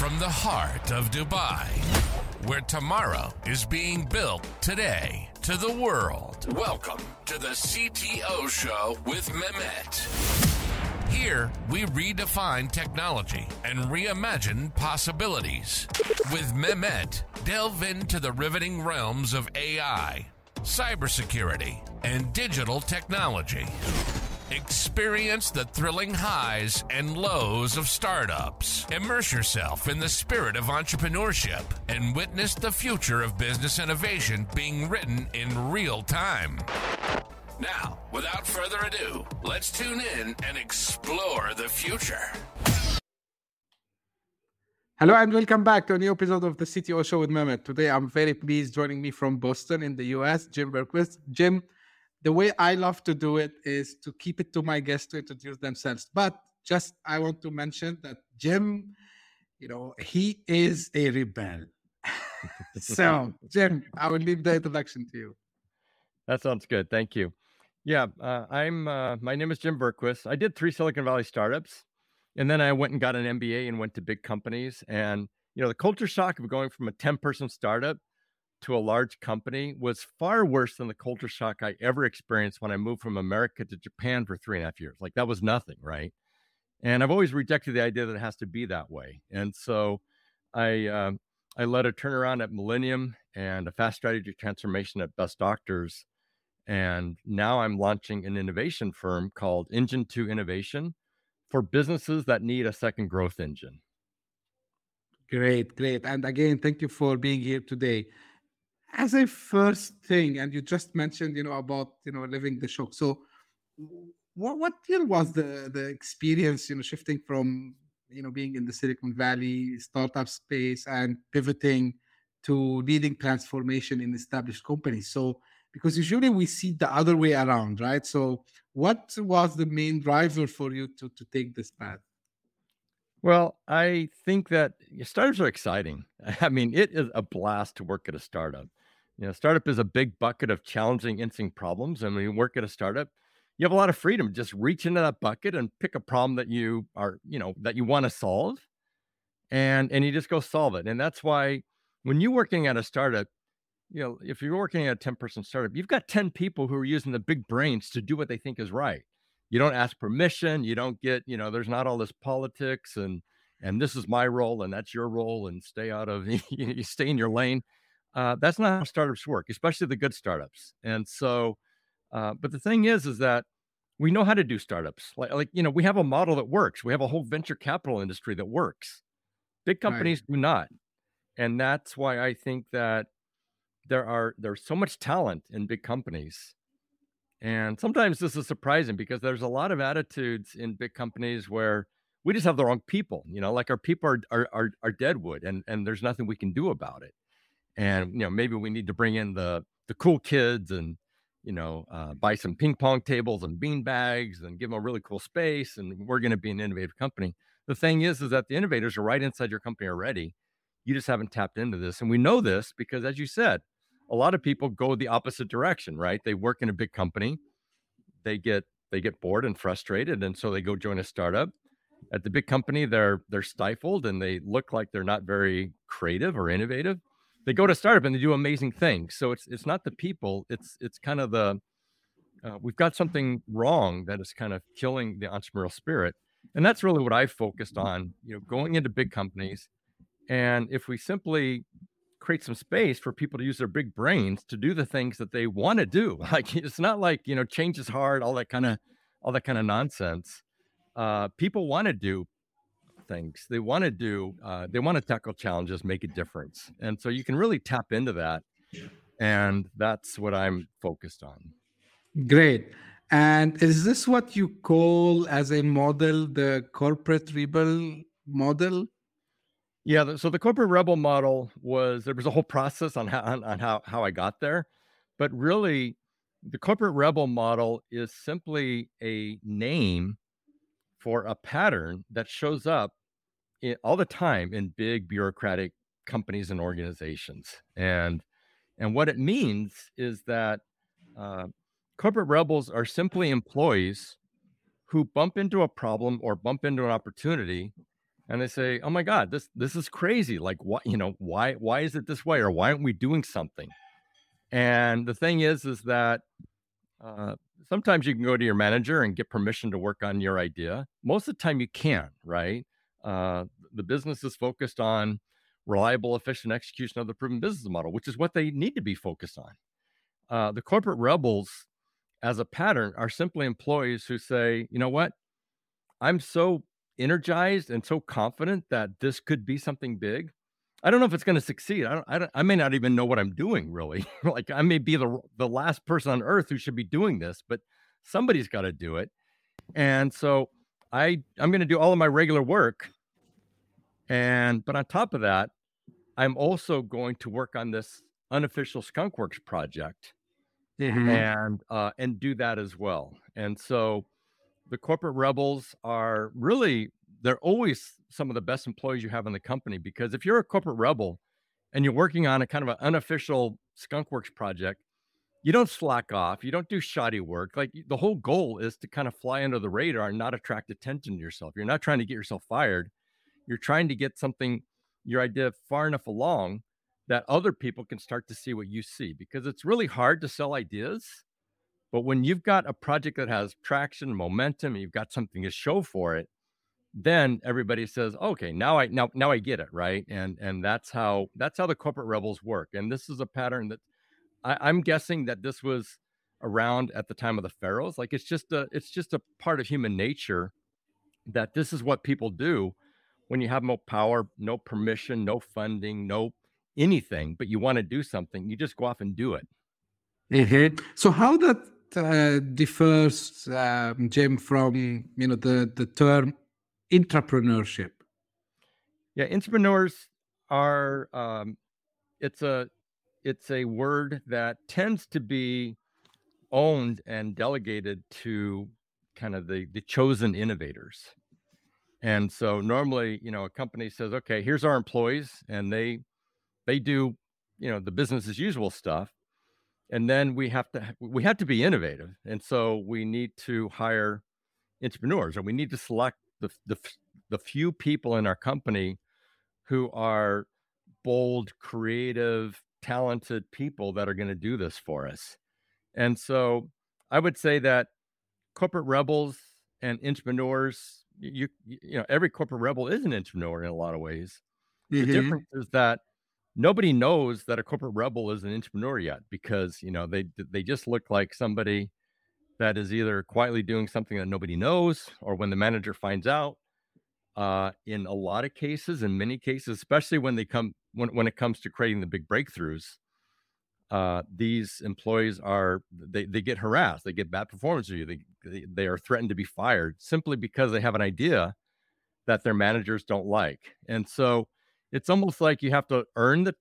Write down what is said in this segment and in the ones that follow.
from the heart of Dubai, where tomorrow is being built today to the world. Welcome to the CTO Show with Mehmet. Here, we redefine technology and reimagine possibilities. With Mehmet, delve into the riveting realms of AI, cybersecurity, and digital technology. Experience the thrilling highs and lows of startups. Immerse yourself in the spirit of entrepreneurship and witness the future of business innovation being written in real time. Now, without further ado, let's tune in and explore the future. Hello and welcome back to a new episode of the CTO Show with Mehmet. Today, I'm very pleased joining me from Boston in the US, Jim Verquist. Jim, the way I love to do it is to keep it to my guests to introduce themselves. But just I want to mention that Jim, he is a rebel. So, Jim, I will leave the introduction to you. That sounds good. Thank you. Yeah, my name is Jim Verquist. I did 3 Silicon Valley startups, and then I went and got an MBA and went to big companies. And, the culture shock of going from a 10-person startup to a large company was far worse than the culture shock I ever experienced when I moved from America to Japan for 3.5 years. Like, that was nothing, right? And I've always rejected the idea that it has to be that way. And so I led a turnaround at Millennium and a fast strategy transformation at Best Doctors. And now I'm launching an innovation firm called Engine 2 Innovation for businesses that need a second growth engine. Great. And again, thank you for being here today. As a first thing, and you just mentioned, about, living the shock. So what was the experience, shifting from, being in the Silicon Valley startup space and pivoting to leading transformation in established companies? So, because usually we see the other way around, right? So what was the main driver for you to take this path? Well, I think that startups are exciting. I mean, it is a blast to work at a startup. Startup is a big bucket of challenging, interesting problems. And when you work at a startup, you have a lot of freedom. Just reach into that bucket and pick a problem that you are, that you want to solve, and you just go solve it. And that's why when you're working at a startup, if you're working at a 10-person startup, you've got 10 people who are using the big brains to do what they think is right. You don't ask permission. You don't get, there's not all this politics and this is my role and that's your role and stay out of, you stay in your lane. That's not how startups work, especially the good startups. And so, but the thing is that we know how to do startups. Like, we have a model that works. We have a whole venture capital industry that works. Big companies do not. And that's why I think that there's so much talent in big companies. And sometimes this is surprising because there's a lot of attitudes in big companies where we just have the wrong people, like our people are deadwood and there's nothing we can do about it. And, maybe we need to bring in the cool kids and, buy some ping pong tables and bean bags and give them a really cool space. And we're going to be an innovative company. The thing is that the innovators are right inside your company already. You just haven't tapped into this. And we know this because, as you said, a lot of people go the opposite direction, right? They work in a big company, they get bored and frustrated, and so they go join a startup. At the big company, they're stifled and they look like they're not very creative or innovative. They go to startup and they do amazing things. So it's not the people, it's kind of the we've got something wrong that is kind of killing the entrepreneurial spirit, and that's really what I focused on. Going into big companies, and if we simply create some space for people to use their big brains to do the things that they want to do. Like, it's not like, change is hard, all that kind of nonsense. People want to do things. They want to do, they want to tackle challenges, make a difference. And so you can really tap into that. And that's what I'm focused on. Great. And is this what you call as a model, the corporate rebel model? Yeah. So the corporate rebel model there was a whole process on how I got there, but really the corporate rebel model is simply a name for a pattern that shows up all the time in big bureaucratic companies and organizations. And what it means is that corporate rebels are simply employees who bump into a problem or bump into an opportunity and they say, oh my God, this is crazy. Like, what, you know, why is it this way? Or why aren't we doing something? And the thing is that sometimes you can go to your manager and get permission to work on your idea. Most of the time you can't, right? The business is focused on reliable, efficient execution of the proven business model, which is what they need to be focused on. The corporate rebels, as a pattern, are simply employees who say, you know what, I'm so energized and so confident that this could be something big. I don't know if it's going to succeed. I may not even know what I'm doing, really. Like, I may be the last person on earth who should be doing this, but somebody's got to do it. And so I'm going to do all of my regular work. But on top of that, I'm also going to work on this unofficial Skunk Works project, mm-hmm. and do that as well. And so the corporate rebels are really, they're always some of the best employees you have in the company, because if you're a corporate rebel and you're working on a kind of an unofficial Skunk Works project, you don't slack off. You don't do shoddy work. Like, the whole goal is to kind of fly under the radar and not attract attention to yourself. You're not trying to get yourself fired. You're trying to get something, your idea, far enough along that other people can start to see what you see, because it's really hard to sell ideas. But when you've got a project that has traction, momentum, and you've got something to show for it, then everybody says, okay, now I get it, right? And that's how the corporate rebels work. And this is a pattern that I'm guessing that this was around at the time of the pharaohs. Like, it's just a part of human nature that this is what people do when you have no power, no permission, no funding, no anything, but you want to do something, you just go off and do it. Mm-hmm. So how that differs, Jim, from the term intrapreneurship? Yeah, entrepreneurs are it's a word that tends to be owned and delegated to kind of the chosen innovators. And so normally, a company says, okay, here's our employees, and they do, the business as usual stuff. And then we have to be innovative. And so we need to hire entrepreneurs, or we need to select the few people in our company who are bold, creative, talented people that are going to do this for us. And so I would say that corporate rebels and entrepreneurs, every corporate rebel is an entrepreneur in a lot of ways. Mm-hmm. The difference is that nobody knows that a corporate rebel is an entrepreneur yet, because they just look like somebody that is either quietly doing something that nobody knows, or when the manager finds out, in a lot of cases, in many cases, especially when it comes to creating the big breakthroughs, these employees they get harassed, they get bad performance review, they are threatened to be fired simply because they have an idea that their managers don't like. And so it's almost like you have to earn the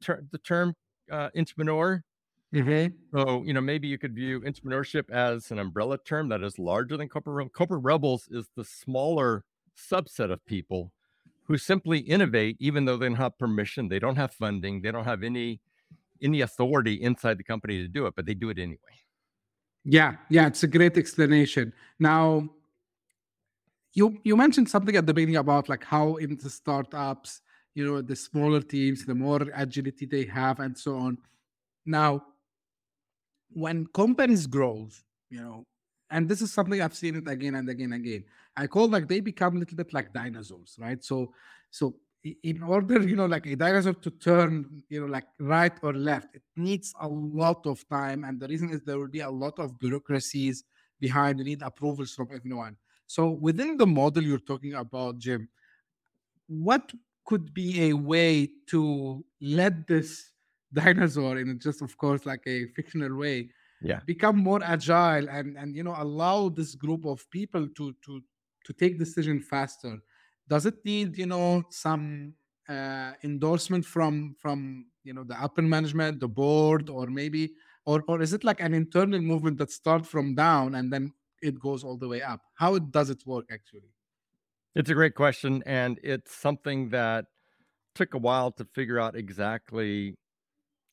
term entrepreneur. Mm-hmm. So, maybe you could view entrepreneurship as an umbrella term that is larger than corporate rebels. Corporate rebels is the smaller subset of people who simply innovate, even though they don't have permission, they don't have funding, they don't have any authority inside the company to do it, but they do it anyway. Yeah, it's a great explanation. Now, you mentioned something at the beginning about like how in the startups, the smaller teams, the more agility they have and so on. Now, when companies grow, and this is something I've seen it again and again and again, I call like they become a little bit like dinosaurs, right? So in order, like a dinosaur to turn, like right or left, it needs a lot of time. And the reason is there will be a lot of bureaucracies behind. You need approvals from everyone. So within the model you're talking about, Jim, what could be a way to let this dinosaur, in just, of course, like a fictional way, become more agile and allow this group of people to take decision faster? Does it need some endorsement from the upper management, the board, or maybe or is it like an internal movement that starts from down and then it goes all the way up? How does it work actually? It's a great question, and it's something that took a while to figure out exactly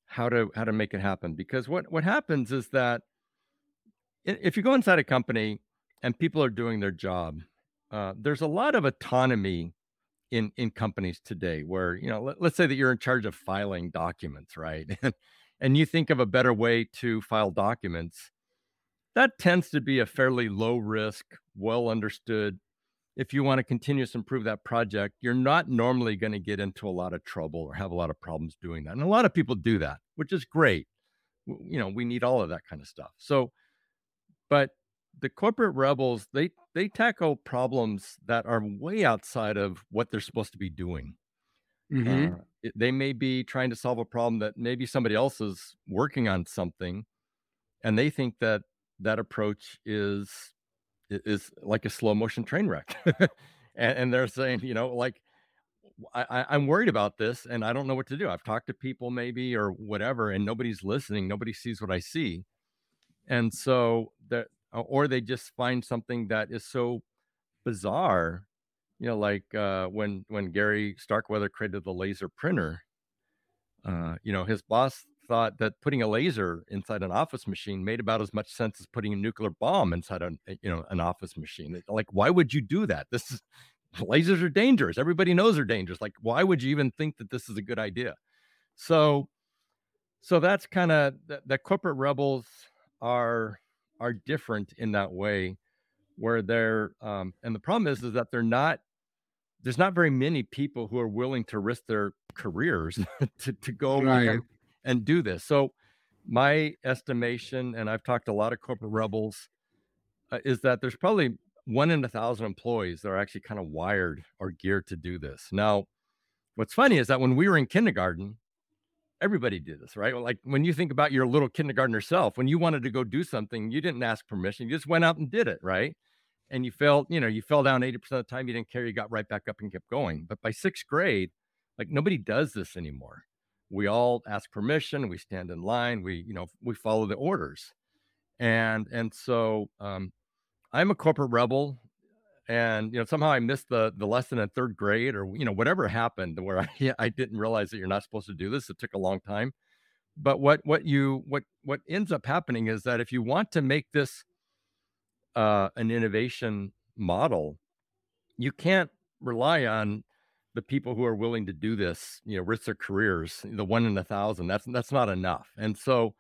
how to make it happen. Because what happens is that if you go inside a company and people are doing their job, there's a lot of autonomy in companies today where, you know, let's say that you're in charge of filing documents, right? And you think of a better way to file documents. That tends to be a fairly low risk, well understood. If you want to continuously improve that project, you're not normally going to get into a lot of trouble or have a lot of problems doing that. And a lot of people do that, which is great. You know, we need all of that kind of stuff. So, but the corporate rebels, they tackle problems that are way outside of what they're supposed to be doing. Mm-hmm. They may be trying to solve a problem that maybe somebody else is working on something, and they think that that approach is like a slow motion train wreck. and they're saying, you know, like, I'm worried about this and I don't know what to do. I've talked to people maybe or whatever, and nobody's listening. Nobody sees what I see. And so that, or they just find something that is so bizarre, you know, like when Gary Starkweather created the laser printer, you know, his boss thought that putting a laser inside an office machine made about as much sense as putting a nuclear bomb inside an office machine. Like, why would you do that? Lasers are dangerous. Everybody knows they're dangerous. Like, why would you even think that this is a good idea? So that's kind of the corporate rebels are different in that way, where they're and the problem is that they're not. There's not very many people who are willing to risk their careers to go. Right. And do this. So my estimation, and I've talked to a lot of corporate rebels, is that there's probably 1 in 1,000 employees that are actually kind of wired or geared to do this. Now, what's funny is that when we were in kindergarten, everybody did this, right? Like when you think about your little kindergartner self, when you wanted to go do something, you didn't ask permission, you just went out and did it, right? And you fell down 80% of the time, you didn't care, you got right back up and kept going. But by 6th grade, like nobody does this anymore. We all ask permission. We stand in line. We follow the orders, and so I'm a corporate rebel, and you know somehow I missed the lesson in 3rd grade, or you know whatever happened where I didn't realize that you're not supposed to do this. It took a long time, but what ends up happening is that if you want to make this an innovation model, you can't rely on the people who are willing to do this, you know, risk their careers, the 1 in 1,000, that's not enough. And so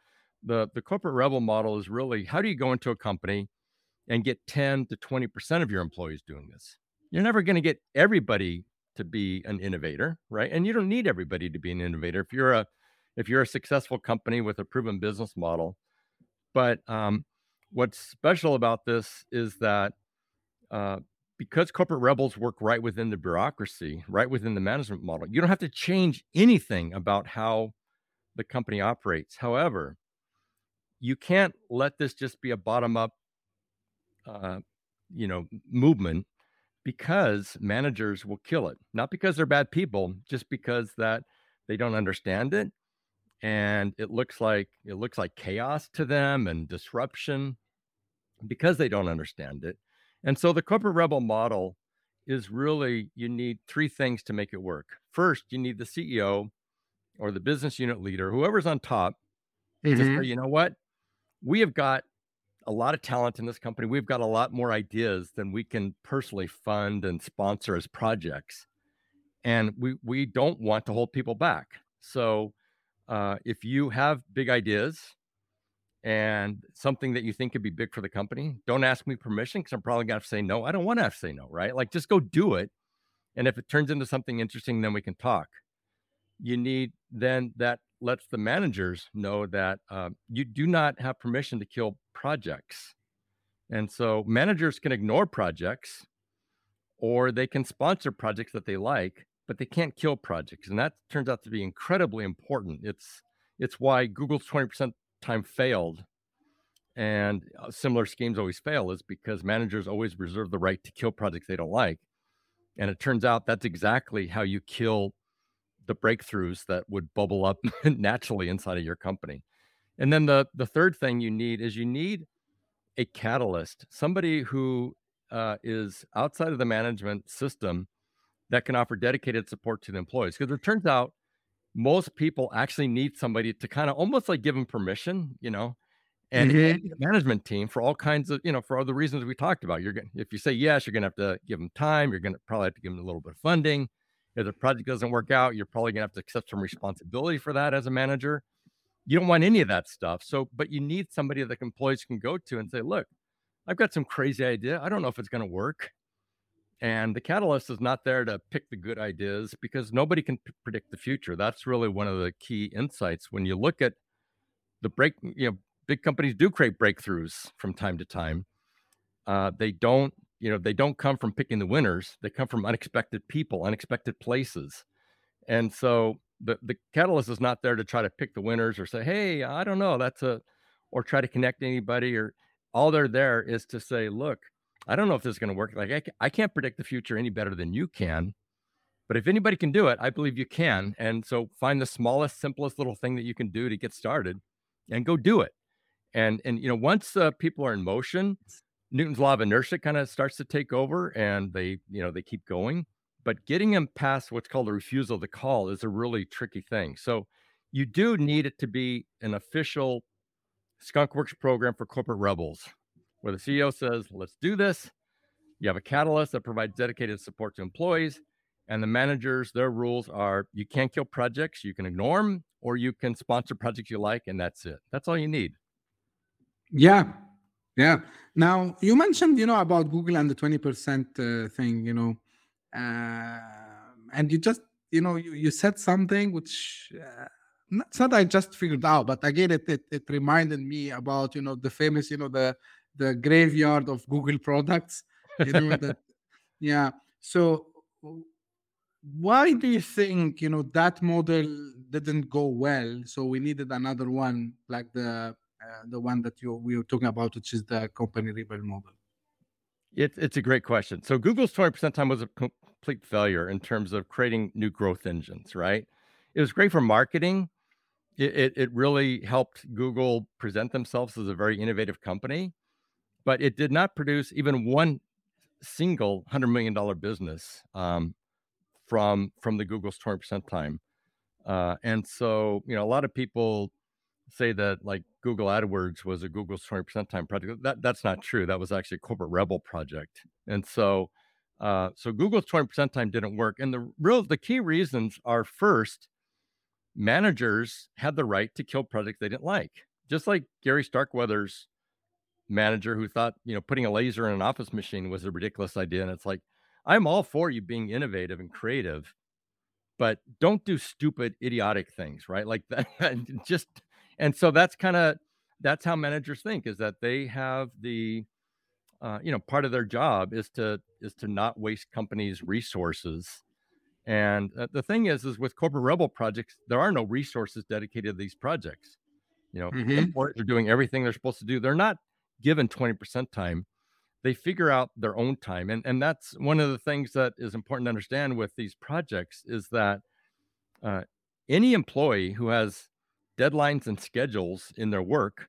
the corporate rebel model is really, how do you go into a company and get 10 to 20% of your employees doing this? You're never going to get everybody to be an innovator, right? And you don't need everybody to be an innovator if you're a successful company with a proven business model. But what's special about this is that because corporate rebels work right within the bureaucracy, right within the management model, you don't have to change anything about how the company operates. However, you can't let this just be a bottom-up, movement, because managers will kill it. Not because they're bad people, just because that they don't understand it, and it looks like chaos to them and disruption because they don't understand it. And so the corporate rebel model is really, you need 3 things to make it work. First, you need the CEO or the business unit leader, whoever's on top, mm-hmm. to say, you know what? We have got a lot of talent in this company. We've got a lot more ideas than we can personally fund and sponsor as projects. And we don't want to hold people back. So if you have big ideas, and something that you think could be big for the company, don't ask me permission, because I'm probably going to have to say no. I don't want to have to say no, right? Like, just go do it. And if it turns into something interesting, then we can talk. You need then that lets the managers know that you do not have permission to kill projects. And so managers can ignore projects, or they can sponsor projects that they like, but they can't kill projects. And that turns out to be incredibly important. It's why Google's 20% time failed, and similar schemes always fail, is because managers always reserve the right to kill projects they don't like. And it turns out that's exactly how you kill the breakthroughs that would bubble up naturally inside of your company. And then the third thing you need is you need a catalyst, somebody who is outside of the management system that can offer dedicated support to the employees. Because it turns out most people actually need somebody to kind of almost like give them permission, you know, and mm-hmm. the management team for all kinds of, you know, for all the reasons we talked about. If you say yes, you're going to have to give them time. You're going to probably have to give them a little bit of funding. If the project doesn't work out, you're probably gonna have to accept some responsibility for that as a manager. You don't want any of that stuff. So, but you need somebody that employees can go to and say, look, I've got some crazy idea. I don't know if it's gonna work. And the catalyst is not there to pick the good ideas because nobody can predict the future. That's really one of the key insights. When you look at the big companies do create breakthroughs from time to time. They don't come from picking the winners. They come from unexpected people, unexpected places. And so the catalyst is not there to try to pick the winners or say, hey, I don't know, or try to connect anybody, or all they're there is to say, look, I don't know if this is going to work. Like I can't predict the future any better than you can, but if anybody can do it, I believe you can. And so find the smallest, simplest little thing that you can do to get started and go do it. And you know, once people are in motion, Newton's law of inertia kind of starts to take over and they keep going, but getting them past what's called the refusal to call is a really tricky thing. So you do need it to be an official Skunk Works program for corporate rebels, where the CEO says, let's do this. You have a catalyst that provides dedicated support to employees, and the managers, their rules are, you can't kill projects, you can ignore them, or you can sponsor projects you like, and that's it. That's all you need. Yeah. Now, you mentioned, about Google and the 20% thing, and you just, you said something which... It's not I just figured out, but again, it reminded me about, the famous, the graveyard of Google products. Yeah. So why do you think, that model didn't go well? So we needed another one, like the one that we were talking about, which is the company rebel model. It's a great question. So Google's 20% time was a complete failure in terms of creating new growth engines, right? It was great for marketing. It really helped Google present themselves as a very innovative company, but it did not produce even one single $100 million business from the Google's 20% time. And so, a lot of people say that like Google AdWords was a Google's 20% time project. That's not true. That was actually a corporate rebel project. And so, Google's 20% time didn't work. And the key reasons are, first, managers had the right to kill projects they didn't like. Just like Gary Starkweather's manager who thought, putting a laser in an office machine was a ridiculous idea. And it's like, I'm all for you being innovative and creative, but don't do stupid, idiotic things, right? Like that. And so that's how managers think, is that they have part of their job is to not waste companies' resources. And the thing is with corporate rebel projects, there are no resources dedicated to these projects. Employees are doing everything they're supposed to do. They're not given 20% time. They figure out their own time. And that's one of the things that is important to understand with these projects, is that any employee who has deadlines and schedules in their work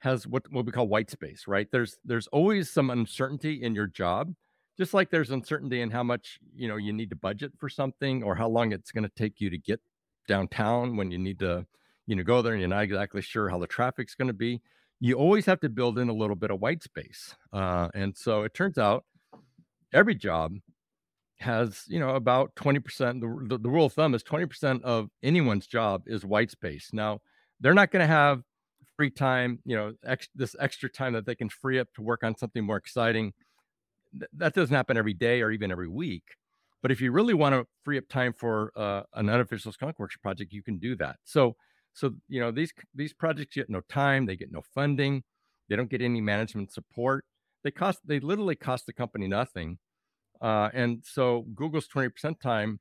has what we call white space, right? There's always some uncertainty in your job. Just like there's uncertainty in how much, you need to budget for something, or how long it's going to take you to get downtown when you need to, go there and you're not exactly sure how the traffic's going to be. You always have to build in a little bit of white space. And so it turns out every job has, about 20%, the rule of thumb is 20% of anyone's job is white space. Now, they're not going to have free time, this extra time that they can free up to work on something more exciting. That doesn't happen every day or even every week. But if you really want to free up time for an unofficial Skunk Works project, you can do that. So these projects get no time. They get no funding. They don't get any management support. They literally cost the company nothing. And so Google's 20% time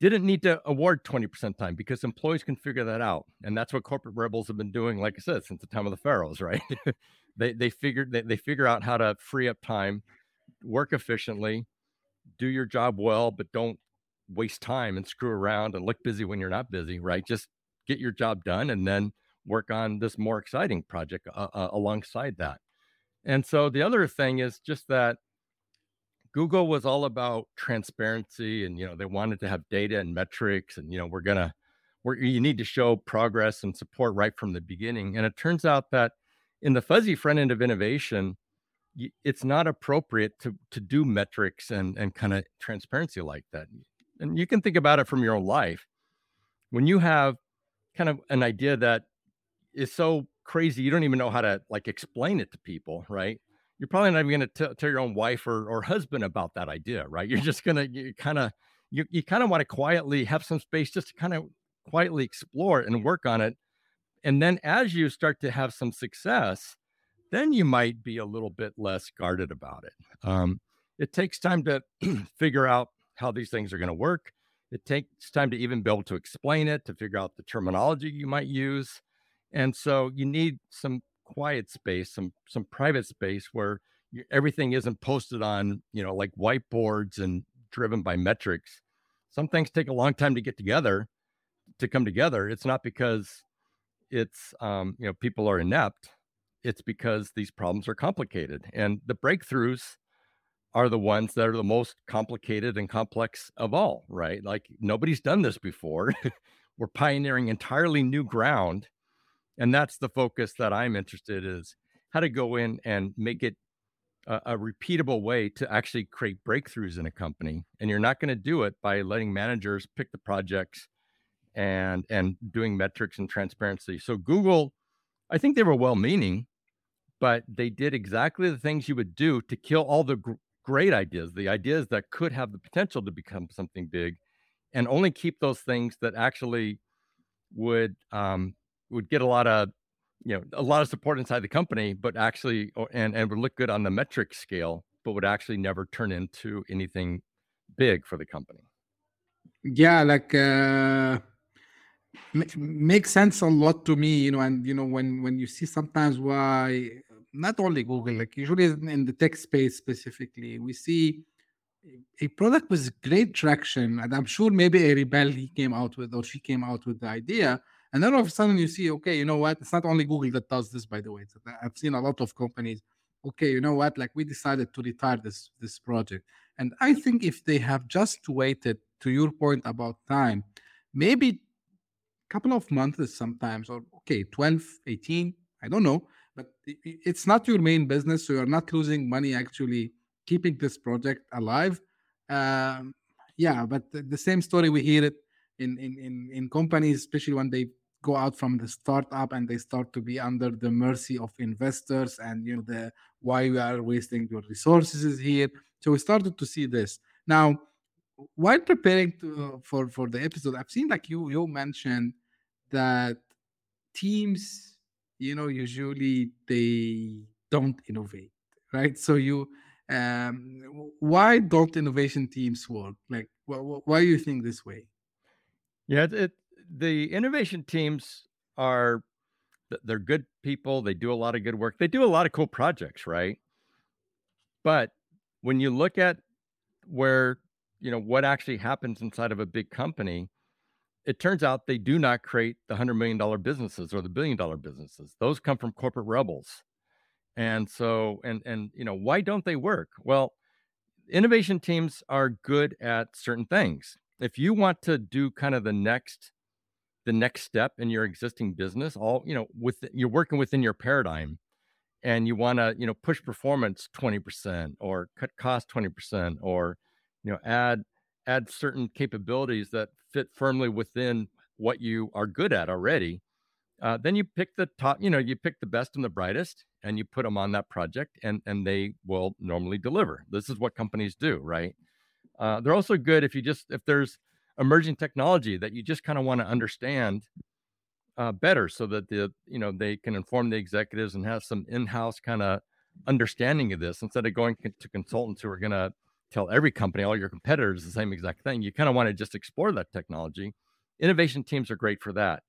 didn't need to award 20% time, because employees can figure that out. And that's what corporate rebels have been doing, like I said, since the time of the pharaohs, right? They figure out how to free up time, work efficiently, do your job well, but don't waste time and screw around and look busy when you're not busy, right? Just get your job done and then work on this more exciting project alongside that. And so the other thing is just that Google was all about transparency, and, they wanted to have data and metrics, and, you need to show progress and support right from the beginning. And it turns out that in the fuzzy front end of innovation, it's not appropriate to do metrics and kind of transparency like that. and you can think about it from your own life. When you have kind of an idea that is so crazy, you don't even know how to like explain it to people, right? You're probably not even going to tell your own wife or husband about that idea, right? You're just going to you kind of want to quietly have some space just to kind of quietly explore it and work on it. And then as you start to have some success, then you might be a little bit less guarded about it. It takes time to figure out how these things are going to work. It takes time to even be able to explain it, to figure out the terminology you might use. And so you need some quiet space, some private space where everything isn't posted on, like whiteboards and driven by metrics. Some things take a long time to come together. It's not because it's, people are inept. It's because these problems are complicated, and the breakthroughs are the ones that are the most complicated and complex of all, right? Like nobody's done this before. We're pioneering entirely new ground. And that's the focus that I'm interested in, is how to go in and make it a repeatable way to actually create breakthroughs in a company. And you're not going to do it by letting managers pick the projects and doing metrics and transparency. So Google, I think they were well-meaning, but they did exactly the things you would do to kill all the great ideas, the ideas that could have the potential to become something big, and only keep those things that actually would get a lot of support inside the company, but actually, and would look good on the metric scale, but would actually never turn into anything big for the company. Yeah. Makes sense a lot to me, when you see sometimes why, not only Google, like usually in the tech space specifically, we see a product with great traction, and I'm sure maybe a rebel she came out with the idea, and then all of a sudden you see, okay, you know what? It's not only Google that does this, by the way. I've seen a lot of companies. Okay, you know what? Like we decided to retire this project, and I think if they have just waited, to your point about time, maybe a couple of months sometimes, or okay, 12, 18, I don't know. But it's not your main business, so you're not losing money actually keeping this project alive. But the same story, we hear it in companies, especially when they go out from the startup and they start to be under the mercy of investors and why we are wasting your resources here. So we started to see this. Now, while preparing for the episode, I've seen like you mentioned that teams, usually they don't innovate, right? So why don't innovation teams work? Like, why do you think this way? Yeah, the innovation teams they're good people. They do a lot of good work. They do a lot of cool projects, right? But when you look at where, what actually happens inside of a big company, it turns out they do not create the $100 million businesses or the billion-dollar businesses. Those come from corporate rebels. And so, and why don't they work? Well, innovation teams are good at certain things. If you want to do kind of the next step in your existing business, you're working within your paradigm, and you want to, push performance 20% or cut cost 20% or, add certain capabilities that fit firmly within what you are good at already, then you pick the top, you pick the best and the brightest, and you put them on that project, and they will normally deliver. This is what companies do, right? They're also good if there's emerging technology that you just kind of want to understand better, so that they can inform the executives and have some in-house kind of understanding of this, instead of going to consultants who are going to tell every company, all your competitors, the same exact thing. You kind of want to just explore that technology. Innovation teams are great for that.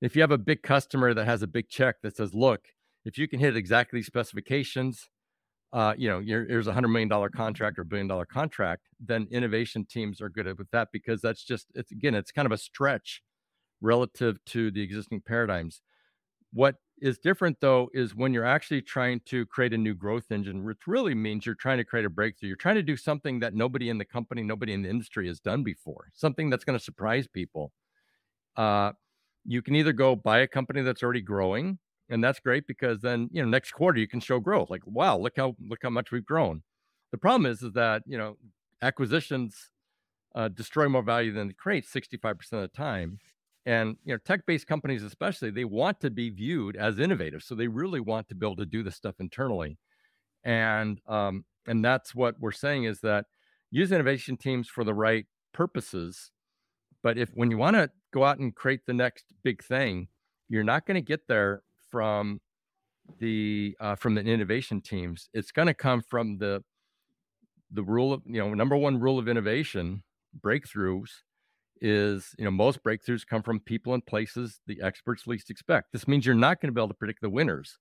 If you have a big customer that has a big check that says, look, if you can hit exactly these specifications, here's $100 million contract or $1 billion contract, then innovation teams are good at with that, because that's just, it's kind of a stretch relative to the existing paradigms. What is different, though, is when you're actually trying to create a new growth engine, which really means you're trying to create a breakthrough. You're trying to do something that nobody in the company, nobody in the industry has done before, something that's going to surprise people. You can either go buy a company that's already growing, and that's great, because then, next quarter you can show growth. Like, wow, look how much we've grown. The problem is that, acquisitions destroy more value than they create 65% of the time. And you know, tech-based companies especially, they want to be viewed as innovative. So they really want to be able to do this stuff internally. And that's what we're saying is that use innovation teams for the right purposes. But if when you want to go out and create the next big thing, you're not going to get there from the innovation teams. It's going to come from the rule of, you know, number one rule of innovation, breakthroughs is, you know, most breakthroughs come from people and places the experts least expect. This means you're not going to be able to predict the winners.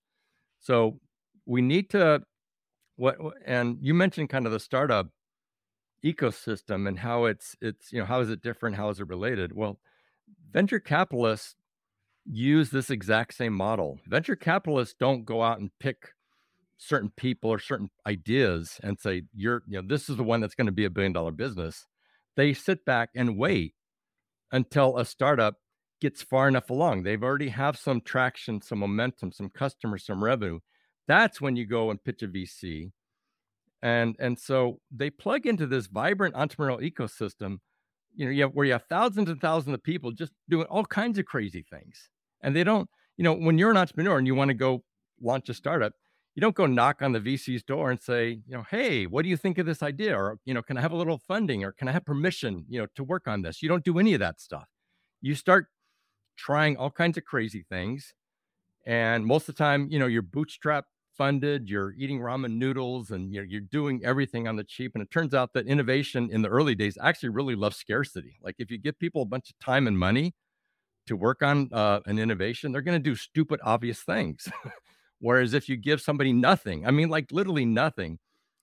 So we need to, and you mentioned kind of the startup ecosystem and how it's, you know, how is it different? How is it related? Well, venture capitalists use this exact same model. Venture capitalists don't go out and pick certain people or certain ideas and say, this is the one that's going to be $1 billion business. They sit back and wait until a startup gets far enough along. They've already have some traction, some momentum, some customers, some revenue. That's when you go and pitch a VC. And so they plug into this vibrant entrepreneurial ecosystem, you know, where you have thousands and thousands of people just doing all kinds of crazy things. And they don't, you know, when you're an entrepreneur and you want to go launch a startup, you don't go knock on the VC's door and say, you know, hey, what do you think of this idea? Or, you know, can I have a little funding or can I have permission, you know, to work on this? You don't do any of that stuff. You start trying all kinds of crazy things. And most of the time, you know, you're bootstrap funded, you're eating ramen noodles, and you're doing everything on the cheap. And it turns out that innovation in the early days actually really loves scarcity. Like if you give people a bunch of time and money to work on an innovation, they're going to do stupid, obvious things. Whereas if you give somebody nothing, I mean, like literally nothing,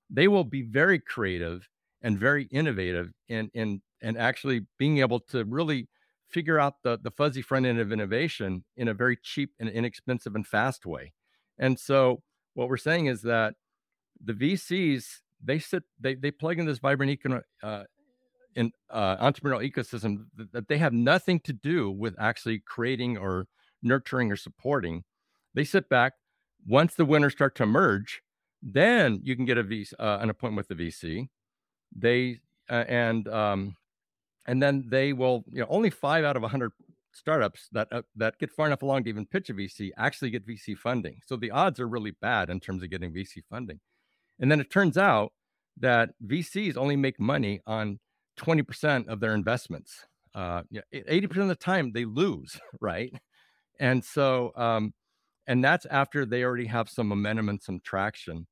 they will be very creative and very innovative and actually being able to really figure out the fuzzy front end of innovation in a very cheap and inexpensive and fast way. And so what we're saying is that the VCs, they plug in this vibrant entrepreneurial ecosystem that they have nothing to do with actually creating or nurturing or supporting. They sit back. Once the winners start to emerge, then you can get an appointment with the VC. And then they will, you know, only 5 out of 100 startups that get far enough along to even pitch a VC actually get VC funding. So the odds are really bad in terms of getting VC funding. And then it turns out that VCs only make money on 20% of their investments. 80% of the time they lose, right? And so, and that's after they already have some momentum and some traction.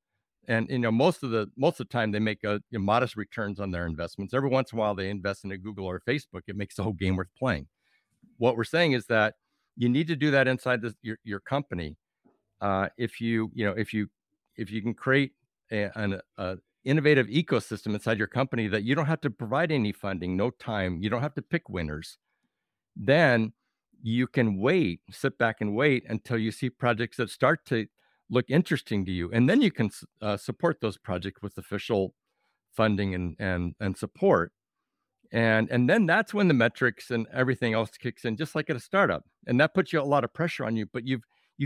And, you know, most of the time they make modest returns on their investments. Every once in a while they invest in a Google or a Facebook. It makes the whole game worth playing. What we're saying is that you need to do that inside your company. If you can create an innovative ecosystem inside your company that you don't have to provide any funding, no time, you don't have to pick winners, then you can sit back and wait until you see projects that start to look interesting to you. And then you can support those projects with official funding and support. And then that's when the metrics and everything else kicks in, just like at a startup. And that puts you a lot of pressure on you, but you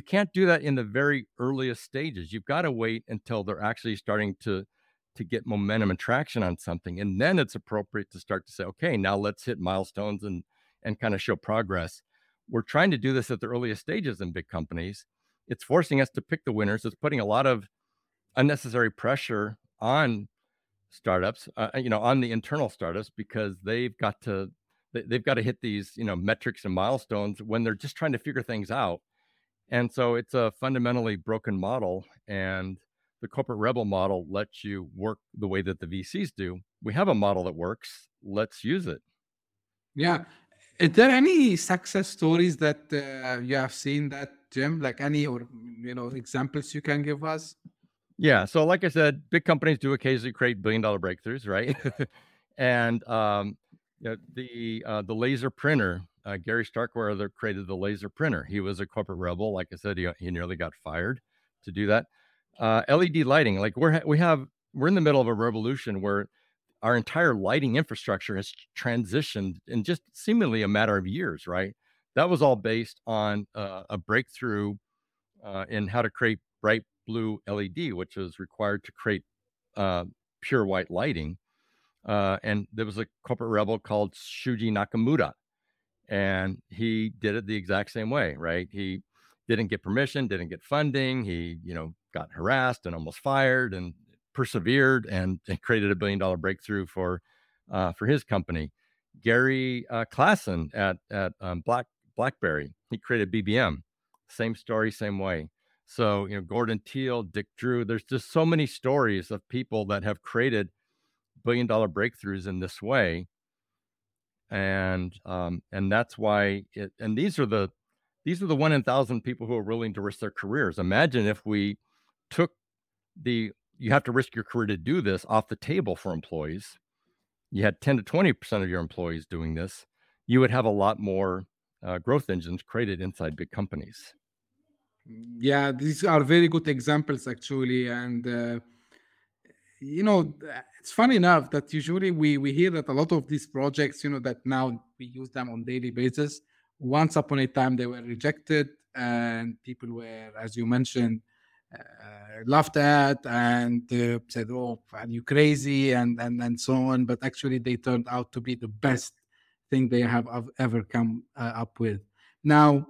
can't do that in the very earliest stages. You've got to wait until they're actually starting to get momentum and traction on something. And then it's appropriate to start to say, okay, now let's hit milestones and kind of show progress. We're trying to do this at the earliest stages in big companies. It's forcing us to pick the winners. It's putting a lot of unnecessary pressure on startups, on the internal startups, because they've got to hit these, you know, metrics and milestones when they're just trying to figure things out. And so it's a fundamentally broken model. And the corporate rebel model lets you work the way that the VCs do. We have a model that works. Let's use it. Yeah. Is there any success stories that you have seen that, Jim, like any, or, you know, examples you can give us? Yeah. So like I said, big companies do occasionally create $1 billion breakthroughs, right? And the laser printer, Gary Starkweather created the laser printer. He was a corporate rebel. Like I said, he nearly got fired to do that. LED lighting, like we're in the middle of a revolution where our entire lighting infrastructure has transitioned in just seemingly a matter of years, right? That was all based on a breakthrough in how to create bright blue LED, which is required to create pure white lighting. And there was a corporate rebel called Shuji Nakamura, and he did it the exact same way, right? He didn't get permission, didn't get funding. He, you know, got harassed and almost fired, and persevered, and created $1 billion breakthrough for his company. Gary Klassen at BlackBerry, he created BBM. Same story, same way. So, you know, Gordon Teal, Dick Drew, there's just so many stories of people that have created $1 billion breakthroughs in this way. And that's why it, and these are the 1 in 1,000 people who are willing to risk their careers. Imagine if we took the, you have to risk your career to do this, off the table for employees. You had 10 to 20% of your employees doing this, you would have a lot more growth engines created inside big companies. Yeah, these are very good examples, actually. And, you know, it's funny enough that usually we hear that a lot of these projects, you know, that now we use them on daily basis. Once upon a time, they were rejected and people were, as you mentioned, laughed at and said, "Oh, are you crazy?" and so on. But actually, they turned out to be the best thing they have ever come up with. Now,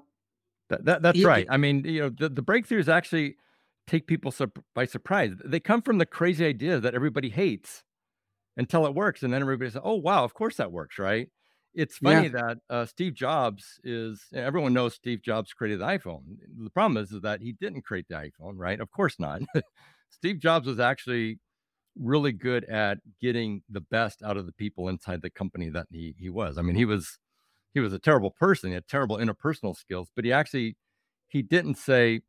that's right. I mean, you know, the breakthroughs actually take people by surprise. They come from the crazy ideas that everybody hates until it works, and then everybody says, "Oh, wow, of course that works, right?" It's funny that Steve Jobs everyone knows Steve Jobs created the iPhone. The problem is that he didn't create the iPhone, right? Of course not. Steve Jobs was actually really good at getting the best out of the people inside the company that he was. I mean, he was a terrible person. He had terrible interpersonal skills, but he didn't say,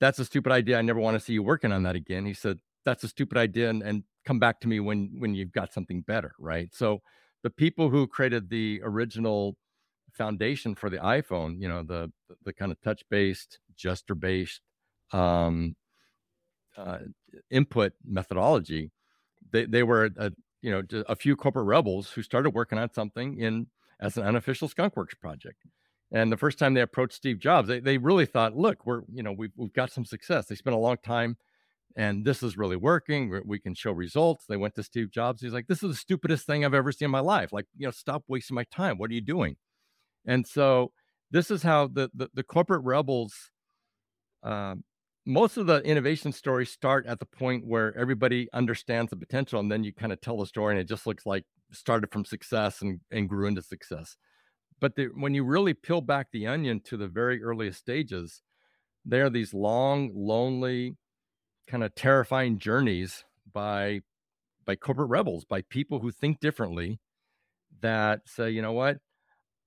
"That's a stupid idea. I never want to see you working on that again." He said, "That's a stupid idea, and come back to me when you've got something better," right? So the people who created the original foundation for the iPhone, you know, the kind of touch-based, gesture-based input methodology, they were a few corporate rebels who started working on something as an unofficial Skunk Works project. And the first time they approached Steve Jobs, they really thought, "Look, we've got some success." They spent a long time, and this is really working. We can show results. They went to Steve Jobs. He's like, "This is the stupidest thing I've ever seen in my life. Like, you know, stop wasting my time. What are you doing?" And so this is how the corporate rebels, most of the innovation stories start at the point where everybody understands the potential. And then you kind of tell the story and it just looks like started from success and grew into success. But when you really peel back the onion to the very earliest stages, there are these long, lonely, kind of terrifying journeys by corporate rebels, by people who think differently, that say, "You know what,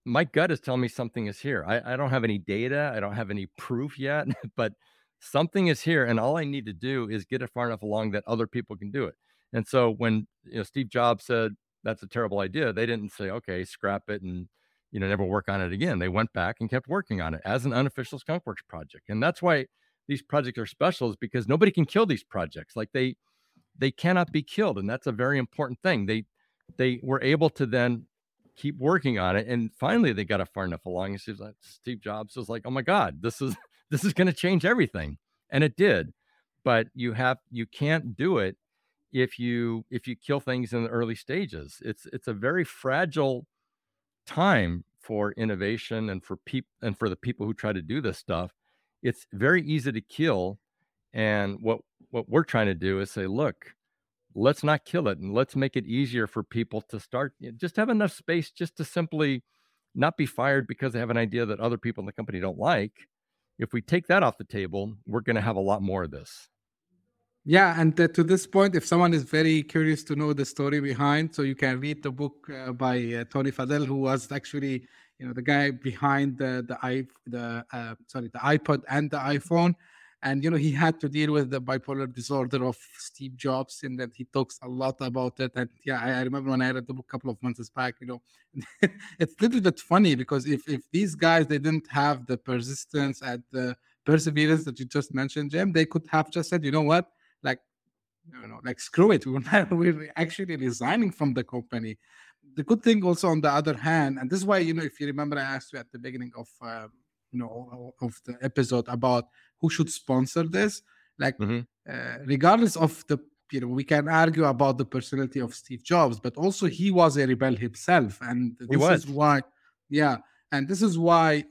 my gut is telling me something is here. I don't have any data. I don't have any proof yet, but something is here. And all I need to do is get it far enough along that other people can do it." And so when, you know, Steve Jobs said, "That's a terrible idea," they didn't say, "Okay, scrap it and, you know, never work on it again." They went back and kept working on it as an unofficial Skunk Works project. And that's why these projects are special, is because nobody can kill these projects. Like they cannot be killed. And that's a very important thing. They were able to then keep working on it. And finally they got it far enough along. And Steve Jobs was like, "Oh my God, this is going to change everything." And it did, but you can't do it if you kill things in the early stages. It's a very fragile time for innovation and for people and for the people who try to do this stuff. It's very easy to kill. And what we're trying to do is say, "Look, let's not kill it. And let's make it easier for people to start, just have enough space just to simply not be fired because they have an idea that other people in the company don't like." If we take that off the table, we're going to have a lot more of this. Yeah. And to this point, if someone is very curious to know the story behind, so you can read the book by Tony Fadell, who was actually, you know, the guy behind the iPod and the iPhone. And, you know, he had to deal with the bipolar disorder of Steve Jobs, and that he talks a lot about it. And yeah, I remember when I read the book a couple of months back, you know, it's a little bit funny because if these guys, they didn't have the persistence and the perseverance that you just mentioned, Jim, they could have just said, "You know what, screw it. We're actually resigning from the company." The good thing also, on the other hand, and this is why, you know, if you remember, I asked you at the beginning of the episode about who should sponsor this, regardless of the you know, we can argue about the personality of Steve Jobs, but also he was a rebel himself, and this is why, yeah, and this is why,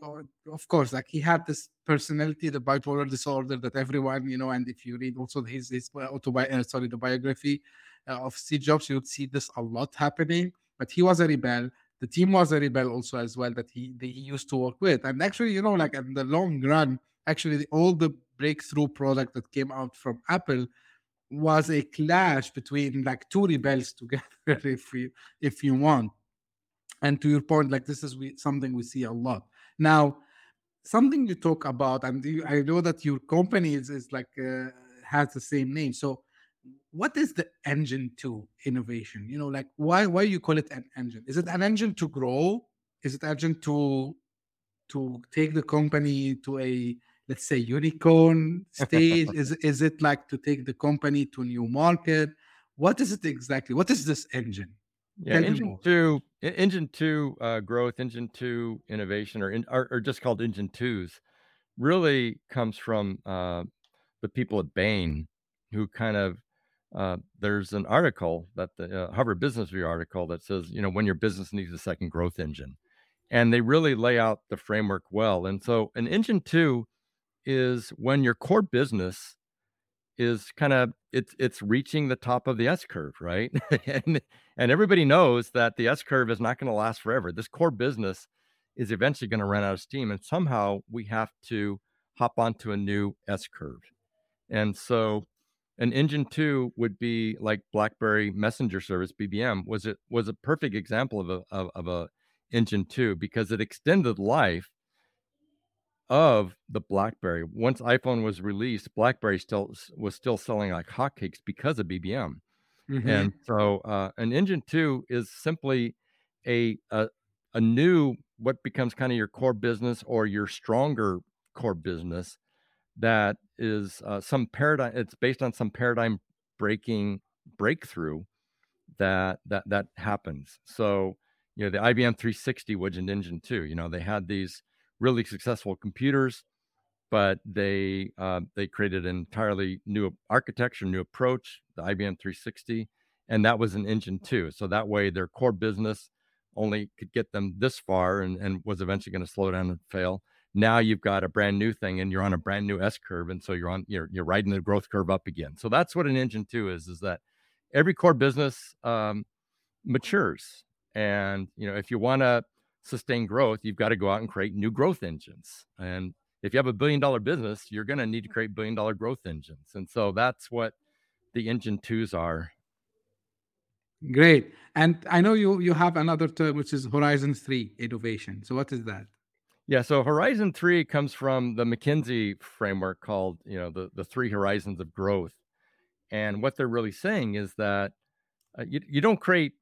of course, like he had this personality, the bipolar disorder that everyone, you know, and if you read also his the biography of Steve Jobs, you would see this a lot happening. But he was a rebel. The team was a rebel also as well that he used to work with. And actually, you know, like in the long run, actually all the breakthrough product that came out from Apple was a clash between like two rebels together, if you want. And to your point, like this is something we see a lot. Now, something you talk about, and I know that your company is like has the same name. So what is the Engine 2 Innovation? You know, like why you call it an engine? Is it an engine to grow? Is it an engine to take the company to a, let's say, unicorn stage? Is it like to take the company to a new market? What is it exactly? What is this engine? Yeah, Engine 2 growth, Engine 2 Innovation, or just called Engine 2s, really comes from the people at Bain, who kind of, there's an article that the Harvard Business Review article that says, you know, when your business needs a second growth engine. And they really lay out the framework well. And so an Engine 2 is when your core business is kind of, it's reaching the top of the S-curve, right? and everybody knows that the S-curve is not going to last forever. This core business is eventually going to run out of steam, and somehow we have to hop onto a new S-curve. And so an Engine 2 would be like BlackBerry Messenger Service, BBM, was a perfect example of a Engine 2, because it extended life of the BlackBerry. Once iPhone was released, BlackBerry was still selling like hotcakes because of BBM. Mm-hmm. And so an Engine 2 is simply a new, what becomes kind of your core business or your stronger core business that is some paradigm. It's based on some paradigm breakthrough that happens. So, you know, the IBM 360 was an Engine 2. You know, they had these really successful computers, but they created an entirely new architecture, new approach, the IBM 360, and that was an Engine 2. So that way their core business only could get them this far and was eventually going to slow down and fail. Now you've got a brand new thing and you're on a brand new S curve. And so you're riding the growth curve up again. So that's what an Engine 2 is that every core business matures. And, you know, if you want to sustain growth, you've got to go out and create new growth engines. And if you have $1 billion business, you're going to need to create $1 billion growth engines. And so that's what the Engine 2s are. Great. And I know you have another term, which is Horizon 3 Innovation. So what is that? Yeah. So Horizon 3 comes from the McKinsey framework called, you know, the three horizons of growth. And what they're really saying is that you don't create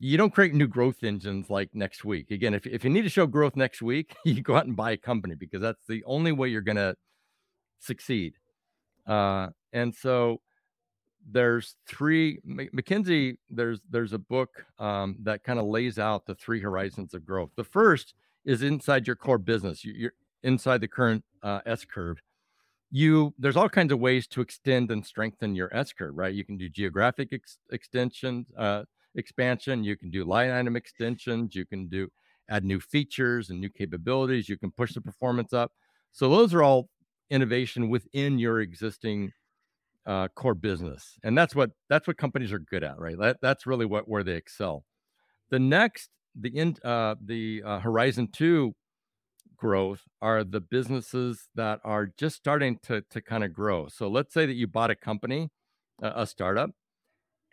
new growth engines like next week. Again, if you need to show growth next week, you go out and buy a company, because that's the only way you're going to succeed. And so there's three. McKinsey, there's a book that kind of lays out the three horizons of growth. The first is inside your core business. You're inside the current S curve. There's all kinds of ways to extend and strengthen your S curve, right? You can do geographic expansion. You can do line item extensions. You can add new features and new capabilities. You can push the performance up. So those are all innovation within your existing core business, and that's what companies are good at, right? That's really where they excel. The next, the Horizon 2 growth are the businesses that are just starting to kind of grow. So let's say that you bought a company, a startup,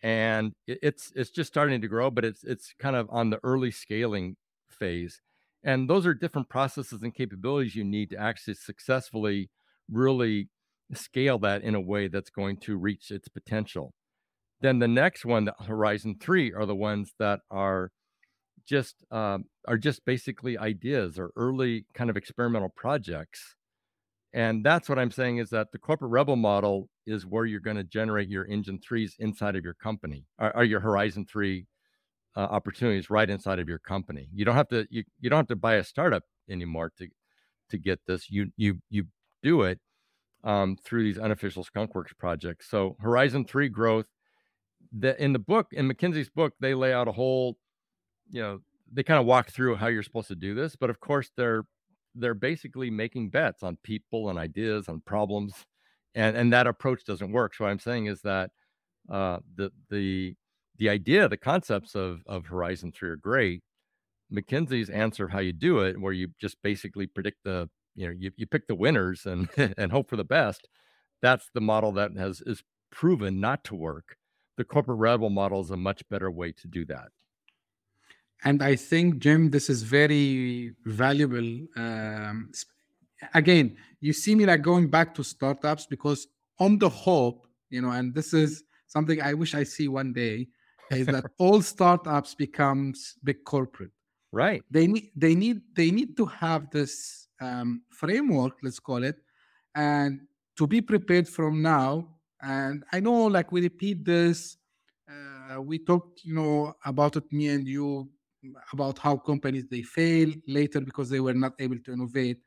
and it's just starting to grow, but it's kind of on the early scaling phase. And those are different processes and capabilities you need to actually successfully really scale that in a way that's going to reach its potential. Then the next one, the Horizon 3, are the ones that are just basically ideas or early kind of experimental projects. And that's what I'm saying is that the corporate rebel model is where you're going to generate your Engine 3s inside of your company, or your Horizon 3 opportunities right inside of your company. You don't have to you don't have to buy a startup anymore to get this. You do it through these unofficial Skunk Works projects. So Horizon 3 growth in McKinsey's book, they lay out a whole, they kind of walk through how you're supposed to do this. But of course, they're basically making bets on people and ideas and problems, and that approach doesn't work. So what I'm saying is that the idea, the concepts of Horizon 3 are great. McKinsey's answer of how you do it, where you just basically predict the, you pick the winners and hope for the best. That's the model that is proven not to work. The corporate rebel model is a much better way to do that. And I think, Jim, this is very valuable. Again, you see me like going back to startups because on the hope, and this is something I wish I see one day, is that all startups becomes big corporate. Right. They need to have this framework, let's call it, and to be prepared from now. And I know, like, we repeat this, we talked, about it, me and you, about how companies, they fail later because they were not able to innovate.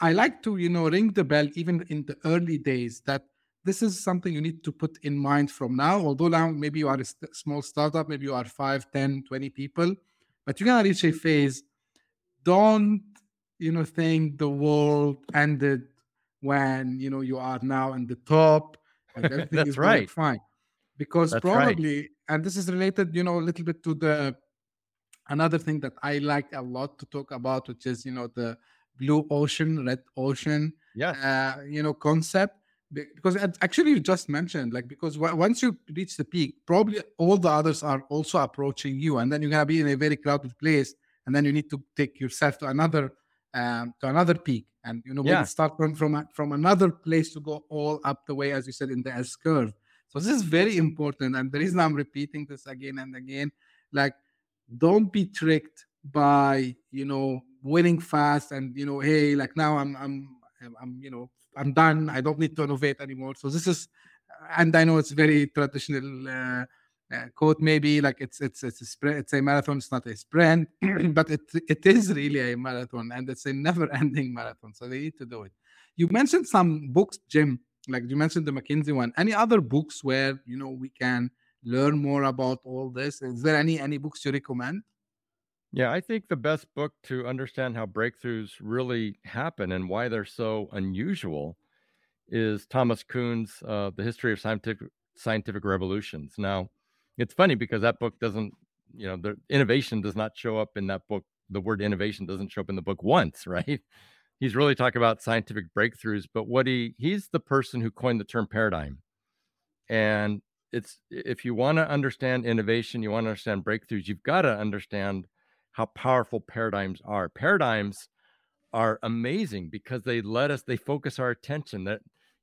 I like to, ring the bell even in the early days that this is something you need to put in mind from now. Although now maybe you are a small startup, maybe you are 5, 10, 20 people, but you're going to reach a phase. Don't, think the world ended when, you are now in the top. And everything That's is right. Fine. Because That's probably, right. And this is related, a little bit to another thing that I like a lot to talk about, which is, the blue ocean, red ocean, concept. Because actually you just mentioned, because once you reach the peak, probably all the others are also approaching you, and then you're going to be in a very crowded place, and then you need to take yourself to another peak. And, when you start from another place to go all up the way, as you said, in the S curve. So this is very important. And the reason I'm repeating this again and again, don't be tricked by, winning fast and, hey, now I'm I'm done. I don't need to innovate anymore. So this is, and I know it's very traditional quote, maybe it's a sprint, it's a marathon, it's not a sprint, but it is really a marathon, and it's a never-ending marathon. So they need to do it. You mentioned some books, Jim. You mentioned the McKinsey one. Any other books where we can learn more about all this? Is there any books you recommend? Yeah, I think the best book to understand how breakthroughs really happen and why they're so unusual is Thomas Kuhn's The History of Scientific Revolutions. Now, it's funny because that book doesn't, the innovation does not show up in that book. The word innovation doesn't show up in the book once, right? He's really talking about scientific breakthroughs, but what he's the person who coined the term paradigm. And it's, if you want to understand innovation, you want to understand breakthroughs, you've got to understand how powerful paradigms are. Paradigms are amazing because they focus our attention. That,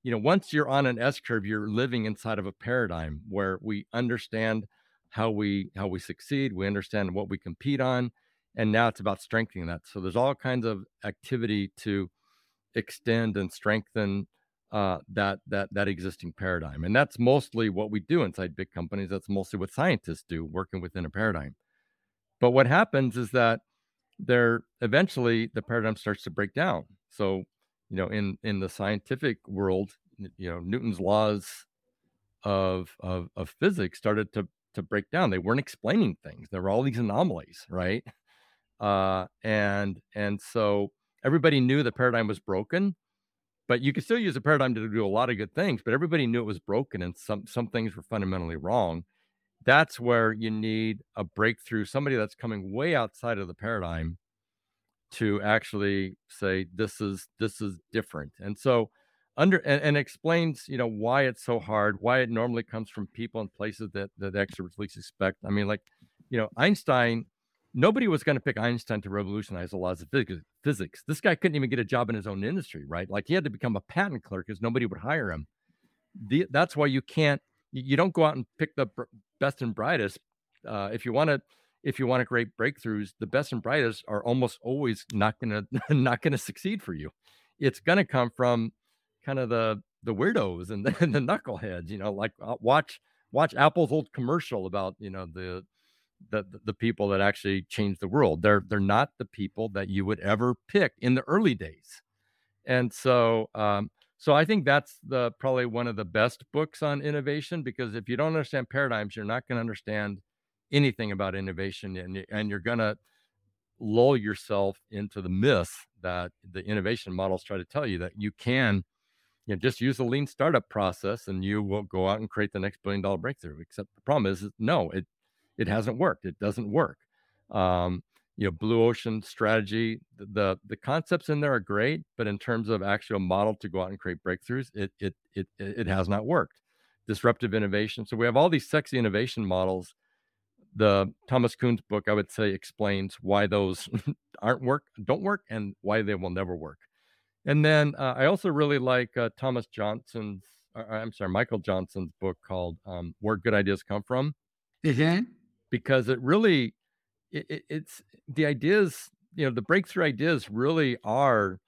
once you're on an S curve, you're living inside of a paradigm where we understand how we succeed, we understand what we compete on, and now it's about strengthening that. So there's all kinds of activity to extend and strengthen that existing paradigm. And that's mostly what we do inside big companies. That's mostly what scientists do, working within a paradigm. But what happens is that eventually the paradigm starts to break down. So, in the scientific world, Newton's laws of physics started to break down. They weren't explaining things. There were all these anomalies, right? And so everybody knew the paradigm was broken, but you could still use a paradigm to do a lot of good things, but everybody knew it was broken and some things were fundamentally wrong. That's where you need a breakthrough, somebody that's coming way outside of the paradigm to actually say, this is different. And so and explains, why it's so hard, why it normally comes from people and places that the experts least expect. I mean, Einstein, nobody was going to pick Einstein to revolutionize the laws of physics. This guy couldn't even get a job in his own industry, right? He had to become a patent clerk because nobody would hire him. That's why you don't go out and pick the best and brightest. If you want a great breakthroughs, the best and brightest are almost always not going to succeed for you. It's going to come from kind of the weirdos and the knuckleheads. Watch Apple's old commercial about the people that actually changed the world. They're not the people that you would ever pick in the early days, and so. So I think that's the probably one of the best books on innovation, because if you don't understand paradigms, you're not going to understand anything about innovation, and you're going to lull yourself into the myth that the innovation models try to tell you, that you can, you know, just use the lean startup process and you will go out and create the next billion-dollar breakthrough. Except the problem is, no, it hasn't worked. It doesn't work. You know, blue ocean strategy, the concepts in there are great, but in terms of actual model to go out and create breakthroughs, it has not worked. Disruptive innovation. So we have all these sexy innovation models. The Thomas Kuhn's book, I would say, explains why those don't work, and why they will never work. And then I also really like Michael Johnson's book called Where Good Ideas Come From. Mm-hmm. Because it really, it's the ideas, you know, the breakthrough ideas really are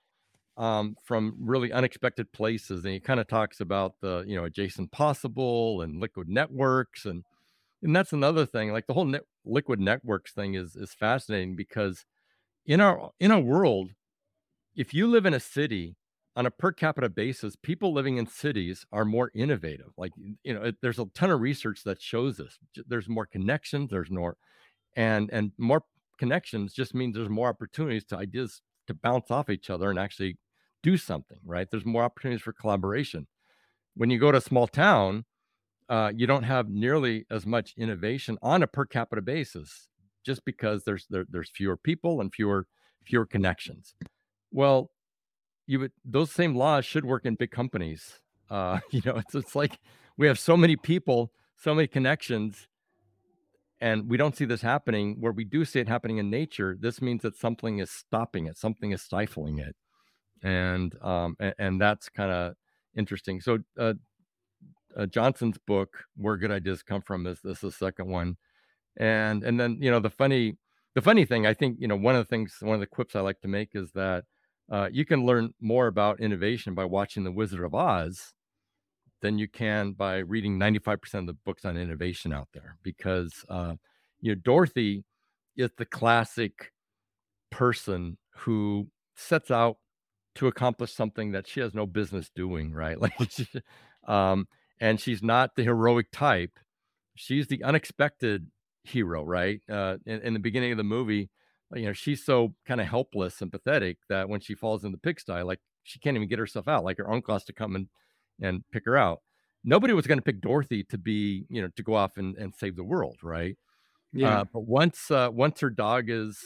from really unexpected places. And he kind of talks about the, you know, adjacent possible and liquid networks. And that's another thing, like the whole liquid networks thing is fascinating, because in our world, if you live in a city, on a per capita basis, people living in cities are more innovative. Like, you know, there's a ton of research that shows this. There's more connections. There's more, and more connections just means there's more opportunities to ideas to bounce off each other and actually do something, right? There's more opportunities for collaboration. When you go to a small town, you don't have nearly as much innovation on a per capita basis, just because there's fewer people and fewer connections. Well, those same laws should work in big companies. You know, it's like we have so many people, so many connections, and we don't see this happening. Where we do see it happening in nature, this means that something is stopping it, something is stifling it, and that's kind of interesting. So Johnson's book, Where Good Ideas Come From, is the second one, and then, you know, the funny thing, I think, you know, one of the quips I like to make is that you can learn more about innovation by watching The Wizard of Oz than you can by reading 95% of the books on innovation out there, because, you know, Dorothy is the classic person who sets out to accomplish something that she has no business doing, right? Like, and she's not the heroic type. She's the unexpected hero, right? In the beginning of the movie, you know, she's so kind of helpless and pathetic that when she falls in the pigsty, like, she can't even get herself out. Like, her uncle has to come and pick her out. Nobody was going to pick Dorothy to be, you know, to go off and save the world, right? Yeah. But once her dog is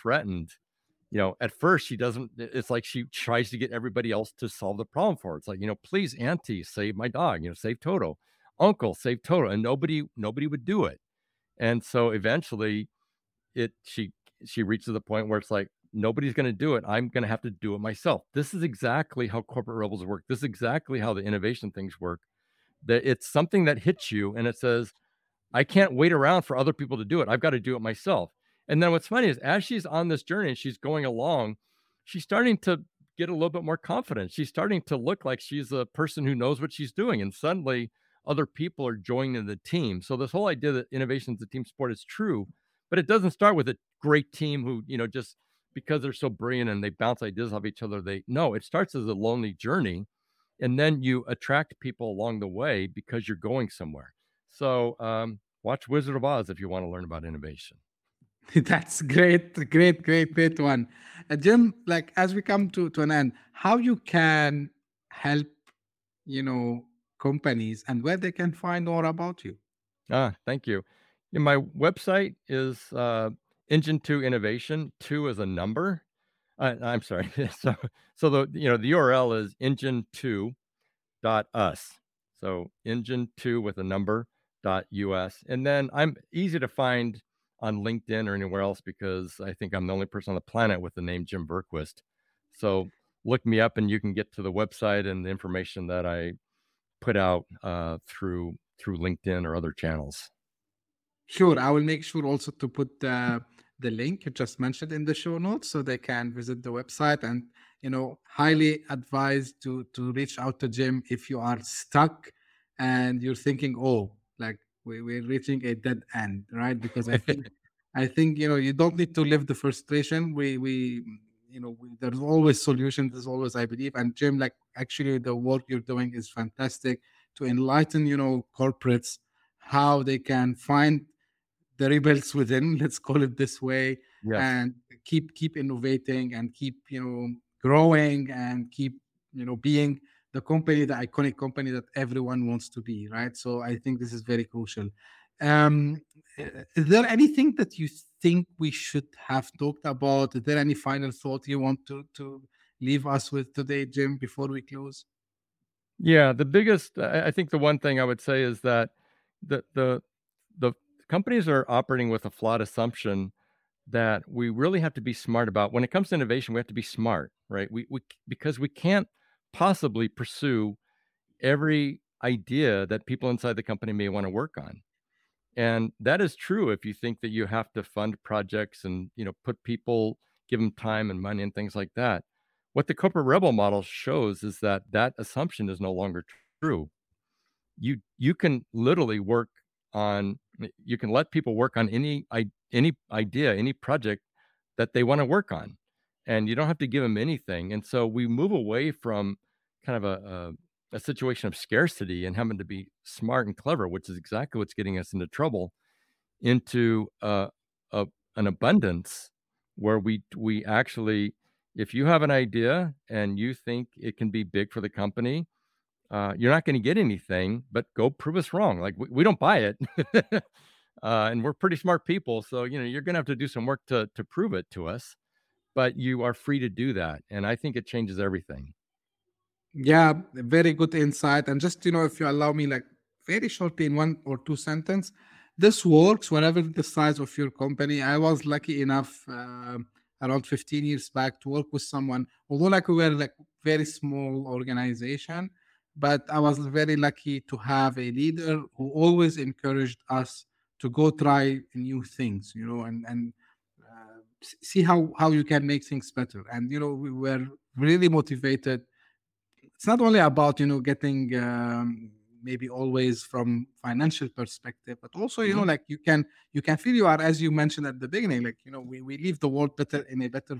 threatened, you know, at first she doesn't. It's like she tries to get everybody else to solve the problem for her. It's like, you know, please, Auntie, save my dog. You know, save Toto. Uncle, save Toto. And nobody would do it. And so eventually, she reaches the point where it's like, nobody's going to do it. I'm going to have to do it myself. This is exactly how corporate rebels work. This is exactly how the innovation things work. That it's something that hits you and it says, I can't wait around for other people to do it. I've got to do it myself. And then what's funny is, as she's on this journey and she's going along, she's starting to get a little bit more confident. She's starting to look like she's a person who knows what she's doing. And suddenly other people are joining the team. So this whole idea that innovation is a team sport is true. But it doesn't start with a great team who, you know, just because they're so brilliant and they bounce ideas off each other. It starts as a lonely journey, and then you attract people along the way because you're going somewhere. So watch Wizard of Oz if you want to learn about innovation. That's great one. Jim, like, as we come to an end, how you can help, you know, companies and where they can find more about you? Thank you. My website is Engine 2 Innovation. 2 is a number. I'm sorry. So the URL is engine2.us. So engine2 with a number .us. And then I'm easy to find on LinkedIn or anywhere else, because I think I'm the only person on the planet with the name Jim Verquist. So look me up and you can get to the website and the information that I put out through LinkedIn or other channels. Sure. I will make sure also to put the link you just mentioned in the show notes, so they can visit the website. And, you know, highly advised to reach out to Jim if you are stuck and you're thinking, oh, like, we're reaching a dead end, right? Because I think, you know, you don't need to live the frustration. We you know, there's always solutions. There's always, I believe. And Jim, like, actually the work you're doing is fantastic to enlighten, you know, corporates, how they can find the rebels within, let's call it this way, and keep innovating and keep, you know, growing and keep, you know, being the company, the iconic company that everyone wants to be, right? So I think this is very crucial. Is there anything that you think we should have talked about? Is there any final thought you want to leave us with today, Jim, before we close? Yeah, the biggest, I think the one thing I would say is that the companies are operating with a flawed assumption that we really have to be smart about. When it comes to innovation, we have to be smart, right? We because we can't possibly pursue every idea that people inside the company may want to work on. And that is true if you think that you have to fund projects and, you know, put people, give them time and money and things like that. What the Corporate Rebel model shows is that that assumption is no longer true. You can literally work on, you can let people work on any idea, any project that they want to work on, and you don't have to give them anything. And so we move away from kind of a situation of scarcity and having to be smart and clever, which is exactly what's getting us into trouble, into an abundance where we actually, if you have an idea and you think it can be big for the company, you're not going to get anything, but go prove us wrong. Like we don't buy it. And we're pretty smart people. So, you know, you're going to have to do some work to prove it to us, but you are free to do that. And I think it changes everything. Yeah, very good insight. And just, you know, if you allow me, like very shortly in one or two sentences, this works whatever the size of your company. I was lucky enough around 15 years back to work with someone, although like we were like very small organization, but I was very lucky to have a leader who always encouraged us to go try new things, you know, and see how you can make things better. And, you know, we were really motivated. It's not only about, you know, getting maybe always from financial perspective, but also, you know, like you can feel you are, as you mentioned at the beginning, like, you know, we leave the world better in a better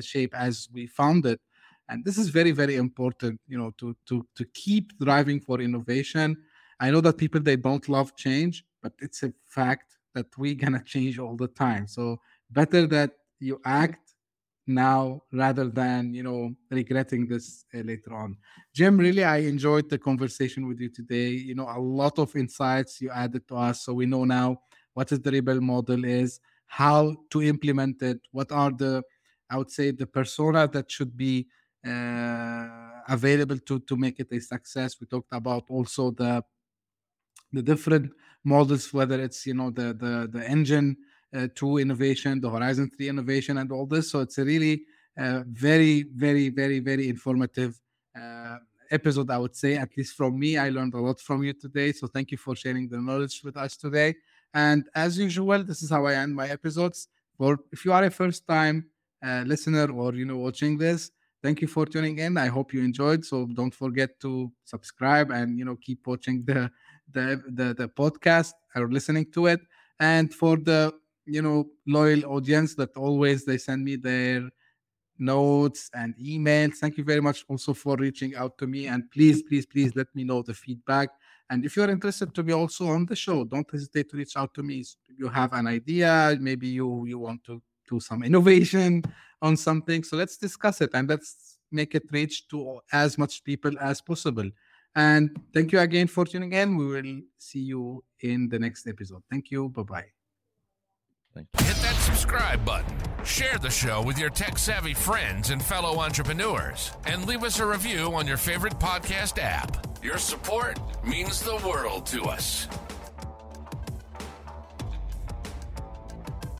shape as we found it. And this is very, very important, you know, to keep driving for innovation. I know that people, they don't love change, but it's a fact that we're going to change all the time. So better that you act now rather than, you know, regretting this later on. Jim, really, I enjoyed the conversation with you today. You know, a lot of insights you added to us. So we know now what is the Rebel model is, how to implement it, what are the, I would say, the persona that should be available to make it a success. We talked about also the different models, whether it's, you know, the Engine 2 Innovation, the Horizon 3 Innovation, and all this. So it's a really very, very, very, very informative episode, I would say, at least from me. I learned a lot from you today. So thank you for sharing the knowledge with us today. And as usual, this is how I end my episodes. Well, if you are a first-time listener or, you know, watching this, thank you for tuning in. I hope you enjoyed. So don't forget to subscribe and, you know, keep watching the podcast or listening to it. And for the, you know, loyal audience that always they send me their notes and emails, thank you very much also for reaching out to me. And please, please, please let me know the feedback. And if you're interested to be also on the show, don't hesitate to reach out to me. If you have an idea, maybe you want to do some innovation on something. So let's discuss it and let's make it reach to as much people as possible. And thank you again for tuning in. We will see you in the next episode. Thank you. Bye-bye. Thank you. Hit that subscribe button. Share the show with your tech-savvy friends and fellow entrepreneurs. And leave us a review on your favorite podcast app. Your support means the world to us.